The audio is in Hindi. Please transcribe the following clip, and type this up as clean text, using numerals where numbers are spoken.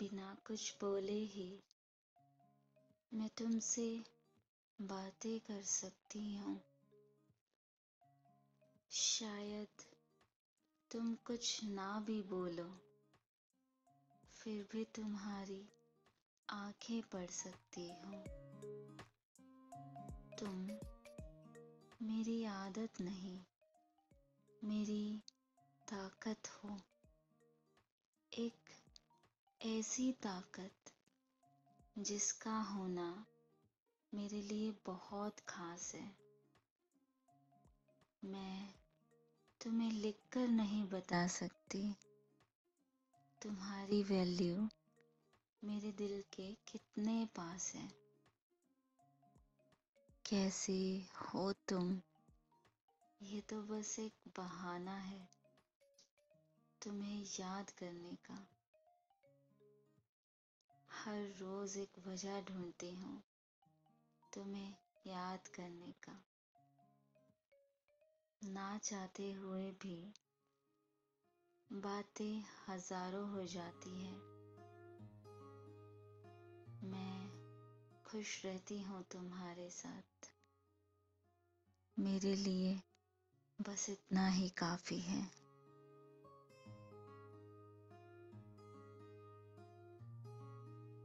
बिना कुछ बोले ही मैं तुमसे बातें कर सकती हूँ। शायद तुम कुछ ना भी बोलो, फिर भी तुम्हारी आंखें पढ़ सकती हूँ। तुम मेरी आदत नहीं, मेरी ताकत हो। एक ऐसी ताकत जिसका होना मेरे लिए बहुत खास है। मैं तुम्हें लिखकर नहीं बता सकती। तुम्हारी वैल्यू मेरे दिल के कितने पास है। कैसे हो तुम, ये तो बस एक बहाना है तुम्हें याद करने का। हर रोज एक वजह ढूंढती हूँ तुम्हें याद करने का। ना चाहते हुए भी बातें हजारों हो जाती है। मैं खुश रहती हूँ तुम्हारे साथ, मेरे लिए बस इतना ही काफी है।